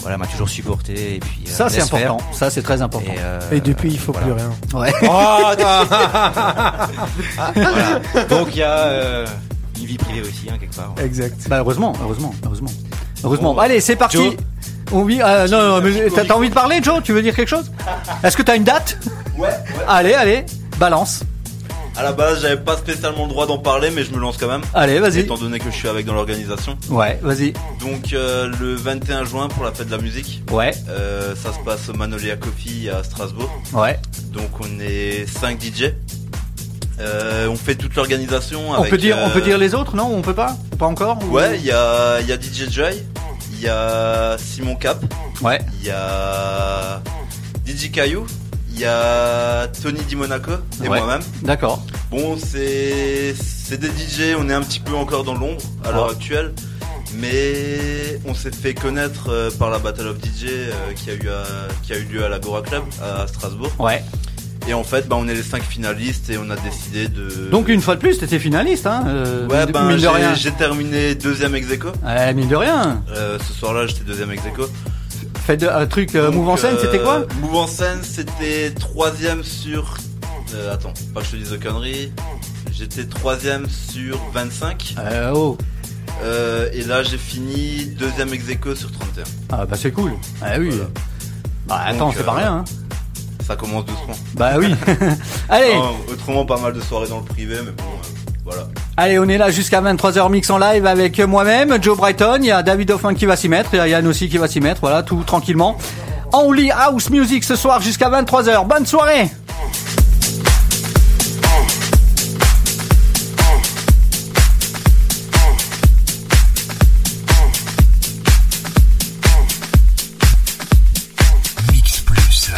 voilà, m'a toujours supporté. Et puis, euh, ça, c'est important. Faire. Ça, c'est très important. Et, euh, et depuis, il ne faut voilà. plus rien. Ouais. Oh, voilà. Donc, il y a euh, une vie privée aussi, hein, quelque part. Ouais. Exact. Bah, heureusement, heureusement, heureusement. Heureusement. Bon, allez, c'est parti. Joe. On vit, euh, non, non, mais t'as, t'as envie de parler, Joe? Tu veux dire quelque chose? Est-ce que t'as une date? Ouais, ouais. Allez, allez, balance. À la base, j'avais pas spécialement le droit d'en parler, mais je me lance quand même. Allez, vas-y. Étant donné que je suis avec dans l'organisation. Ouais, vas-y. Donc, euh, le vingt et un juin pour la fête de la musique. Ouais. Euh, ça se passe au Manolia Coffee à Strasbourg. Ouais. Donc, on est cinq D J. Euh, on fait toute l'organisation. Avec, on peut dire, euh... on peut dire les autres, non? On peut pas? Pas encore? Ou... Ouais, il y a, il y a D J Joy. Il y a Simon Cap, ouais. Il y a D J Caillou, il y a Tony Di Monaco et ouais. moi-même. D'accord. Bon, c'est c'est des D J, on est un petit peu encore dans l'ombre à l'heure ah. actuelle, mais on s'est fait connaître euh, par la Battle of D J euh, qui a eu à, qui a eu lieu à l'Agora Club à Strasbourg. Ouais. Et en fait, bah, on est les cinq finalistes et on a décidé de. Donc une fois de plus, t'étais finaliste, hein. Euh, ouais, ben bah, j'ai, j'ai terminé deuxième ex-aequo. Eh, mine de rien. Euh, ce soir-là, j'étais deuxième ex-aequo. Faites un truc euh, move en scène, euh, c'était quoi? Move en scène, c'était troisième sur. Euh, attends, pas que je te dise de conneries. J'étais troisième sur vingt-cinq. Euh, oh. Euh, et là, j'ai fini deuxième ex-aequo sur trente et un. Ah bah c'est cool. Ah oui. Voilà. Bah attends, donc, c'est euh, pas rien, hein. Ça commence doucement. Bah oui. Allez. Non, autrement pas mal de soirées dans le privé, mais bon, euh, voilà. Allez, on est là jusqu'à vingt-trois heures mix en live avec moi-même, Joe Brighton, il y a David Hoffman qui va s'y mettre, il y a Yann aussi qui va s'y mettre, voilà, tout tranquillement. Only House Music ce soir jusqu'à vingt-trois heures. Bonne soirée. Mix Plus.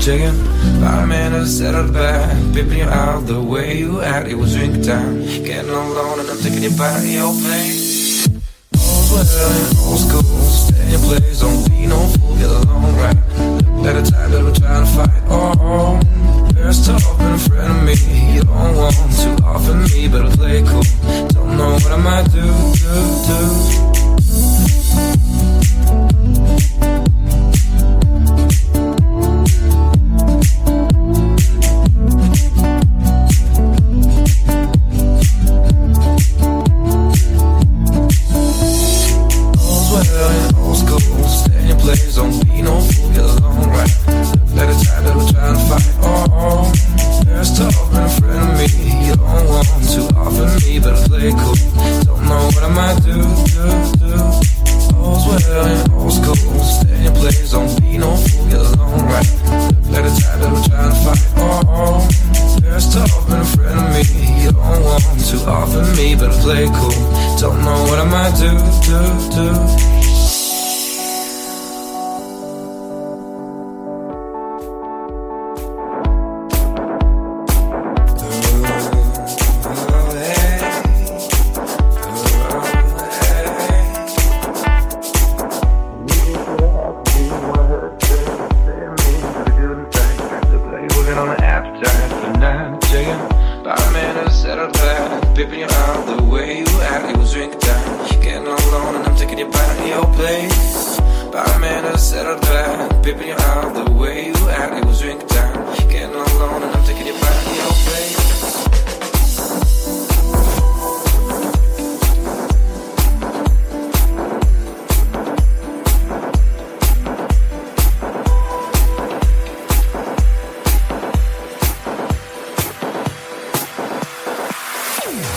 Chicken, I'm in a saddle bag, pimping you out the way you act. It was drink time, getting alone and I'm taking you by your place. All's well and all's cool, stay in your place, don't be no fool, get along right. At a time that we're trying to fight, oh, oh. There's talk in front of me, you don't want to offer me, but I'll play cool. Don't know what I might do, do, do. Mm-hmm.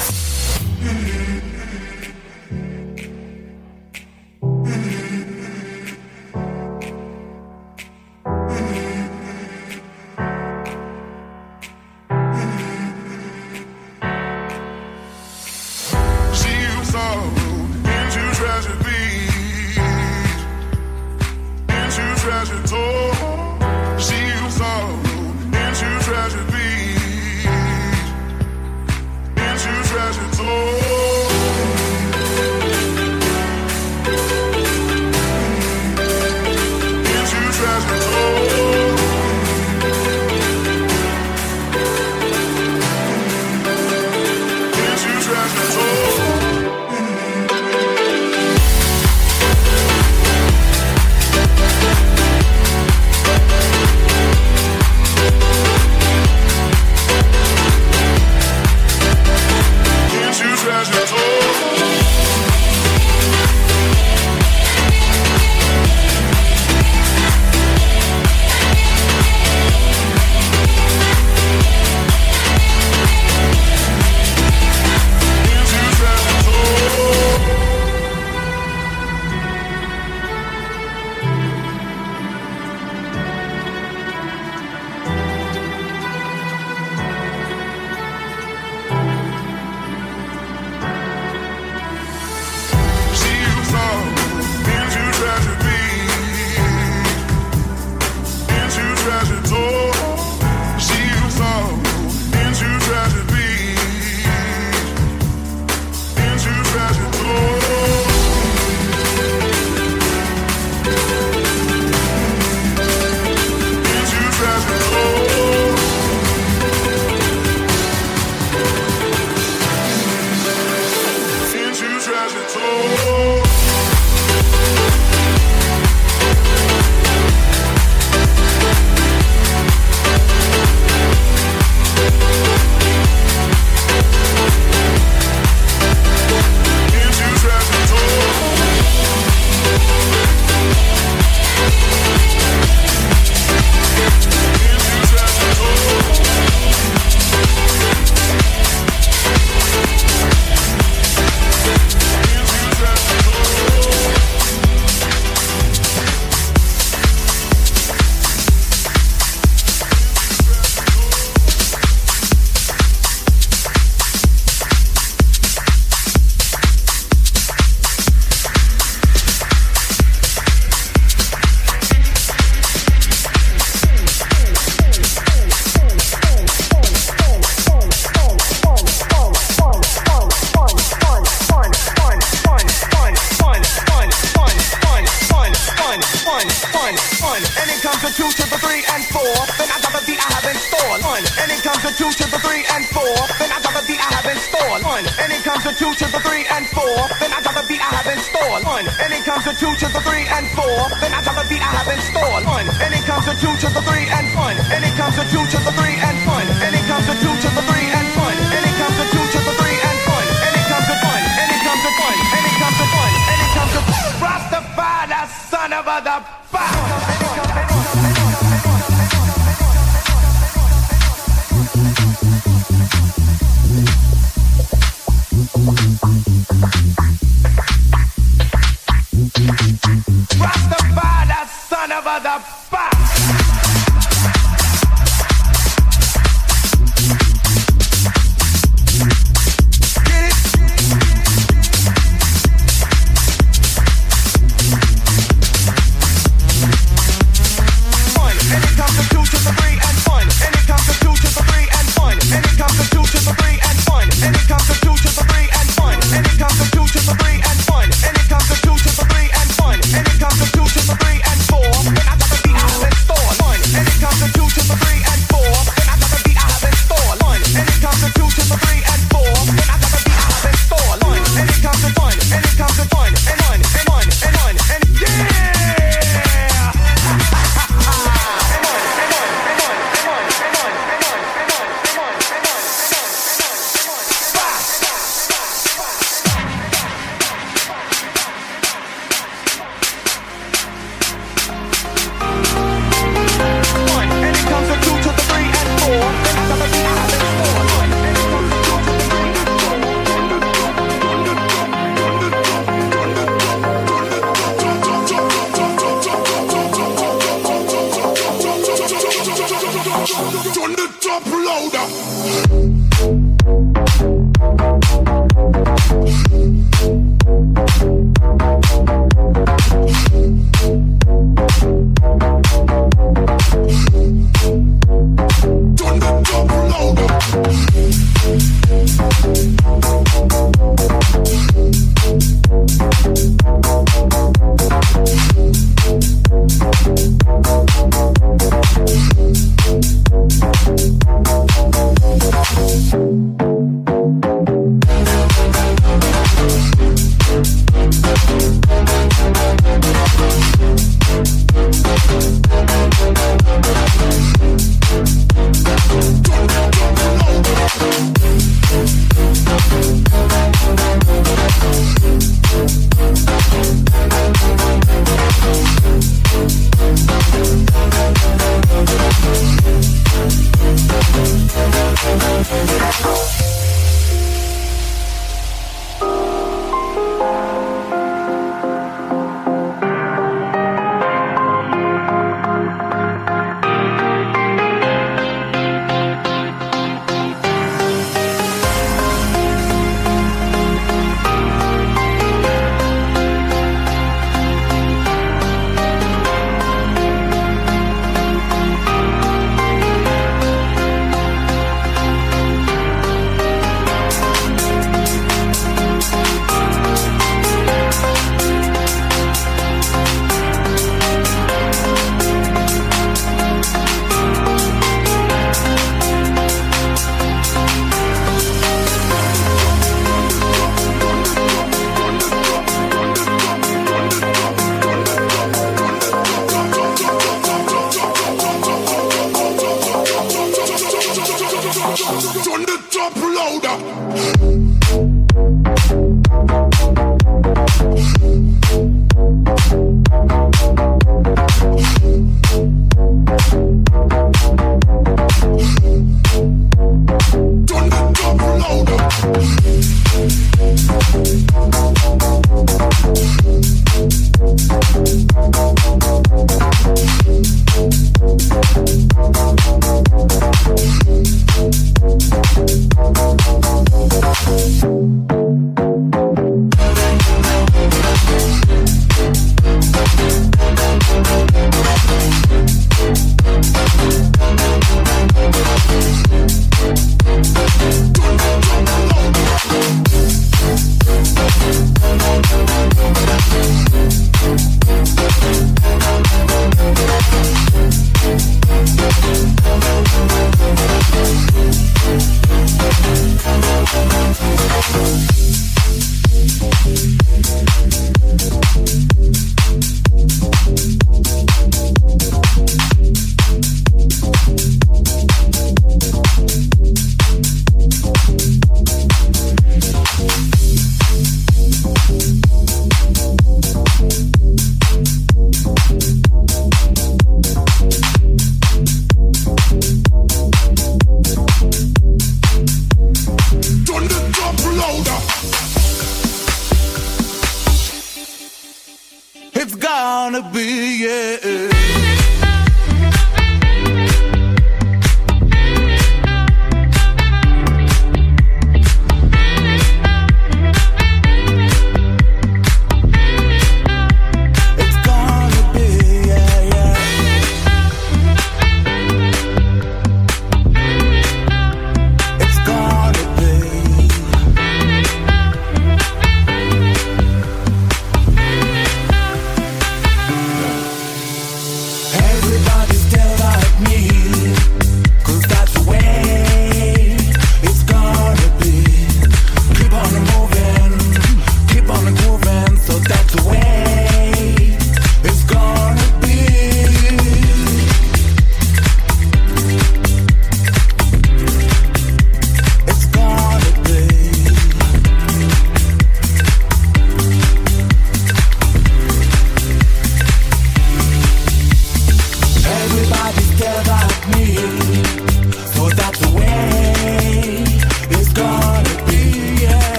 on. And it comes to two to the three and four, then I got the beat I have installed on. And it comes to two to the three and four, then I got the beat I have installed on. And it comes to two to the three and four, then I got the beat I have installed on. And it comes to two to the three and four, then I got the beat I have installed on. And it comes to two to the three and one, and it comes to two to the three and one, and it comes to two to the three and one, and it comes to two to the three and one, and it comes to one, and it comes to one, and it comes to one, and it comes to Rastafari, the son of a the Rastafari, the son of a the Store. bound to be, yeah.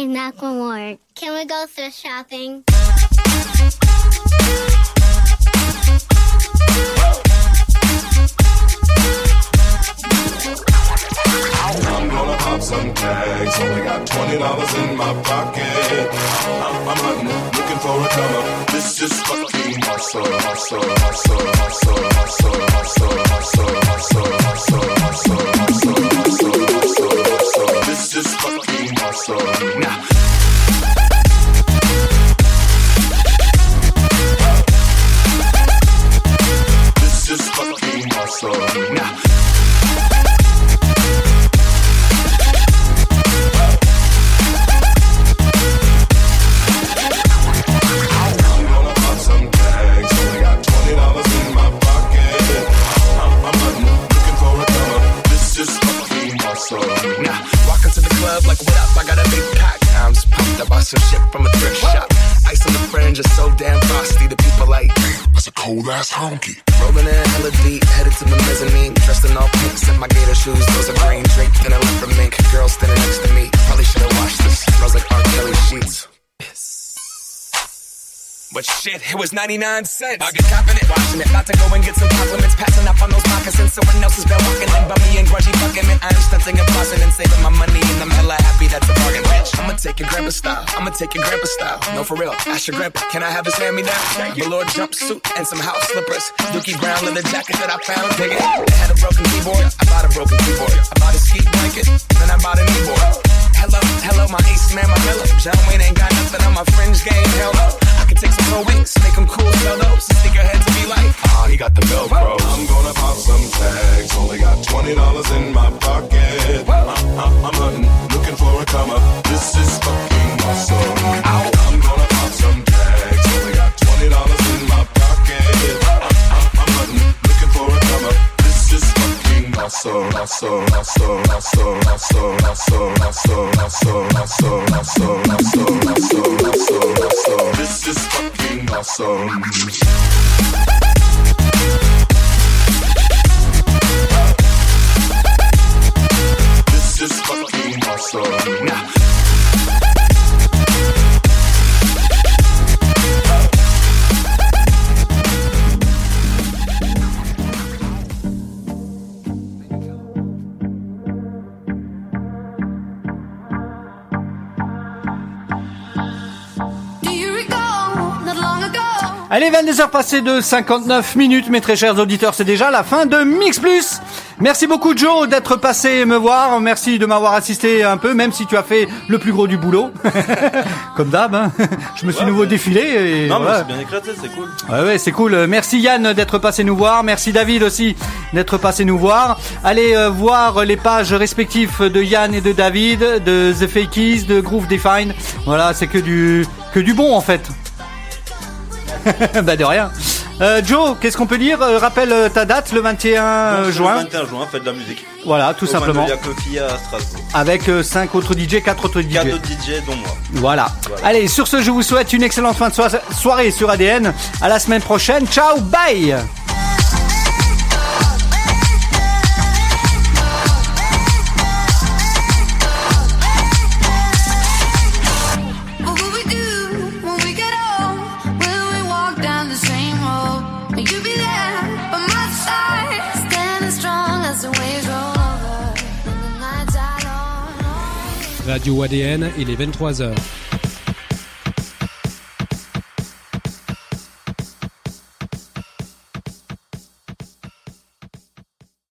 take knock one word. Can we go thrift shopping? I'm gonna pop some tags. Only got twenty dollars in my pocket. I'm, I'm hunting, looking for a comer. This is fucking hustle, hustle, hustle, hustle, hustle, hustle, hustle, hustle, hustle, hustle, hustle, hustle, hustle, hustle. This is fucking hustle. Nah. Some shit from a thrift shop. Ice on the fringe is so damn frosty. The people like, that's a cold ass honky. Rolling in hella deep, headed to the mezzanine. Dressed in all pink, set my gator shoes. Those are green drink and a leopard mink. Girl standing next to me, probably should've washed this. Smells like R. Kelly sheets. But shit, it was ninety-nine cents. I get copping it, washing it. About to go and get some compliments. Passing up on those moccasins. Someone else has been walking in by me and grudgy fucking men. I'm stunting and flossing and saving my money. And I'm hella happy that's a bargain, bitch. I'ma take your grandpa style. I'ma take your grandpa style. No, for real. Ask your grandpa, can I have his hand-me-down? Velour jumpsuit and some house slippers. Dookie brown leather jacket that I found. Dig it. I had a broken keyboard. I bought a broken keyboard. I bought a ski blanket. Then I bought a kneeboard. Hello, hello, my ace man, my pillow. John Wayne ain't got nothing on my fringe game. Hell no. I can take some wings, make them cool, sell those. Stick your head to be like, ah, oh, he got the Velcro. I'm gonna pop some tags. Only got twenty dollars in my pocket. I, I, I'm hunting, looking for a come up. This is fucking awesome. I'm gonna pop some tags. Only got twenty dollars in my pocket. I, I, I'm hunting, looking for a come up. This is fucking awesome. Awesome, awesome, awesome, awesome, awesome, awesome, awesome, awesome, awesome, awesome, awesome, awesome, awesome. This is fucking awesome. Just fucking awesome. Nah. Allez, vingt-deux heures passées de cinquante-neuf minutes, mes très chers auditeurs, c'est déjà la fin de Mix Plus. Merci beaucoup, Joe, d'être passé me voir. Merci de m'avoir assisté un peu, même si tu as fait le plus gros du boulot. Comme d'hab, hein. Je me suis ouais, nouveau ouais. défilé. Et non, voilà. Mais c'est bien éclaté, c'est cool. Ouais, ouais, c'est cool. Merci Yann d'être passé nous voir. Merci David aussi d'être passé nous voir. Allez euh, voir les pages respectives de Yann et de David, de The Fakies, de Groove Define. Voilà, c'est que du, que du bon, en fait. Bah de rien. Euh, Joe, qu'est-ce qu'on peut dire? euh, Rappelle ta date, le vingt et un Donc, juin. Le vingt et un juin, fête de la musique. Voilà, tout Au simplement. Manolia Coffee à Strasbourg. Avec euh, cinq autres D J, quatre autres D J. quatre autres D J, dont moi. Voilà. voilà. Allez, sur ce, je vous souhaite une excellente fin de so- soirée sur A D N. À la semaine prochaine. Ciao, bye! Radio A D N, il est vingt-trois heures.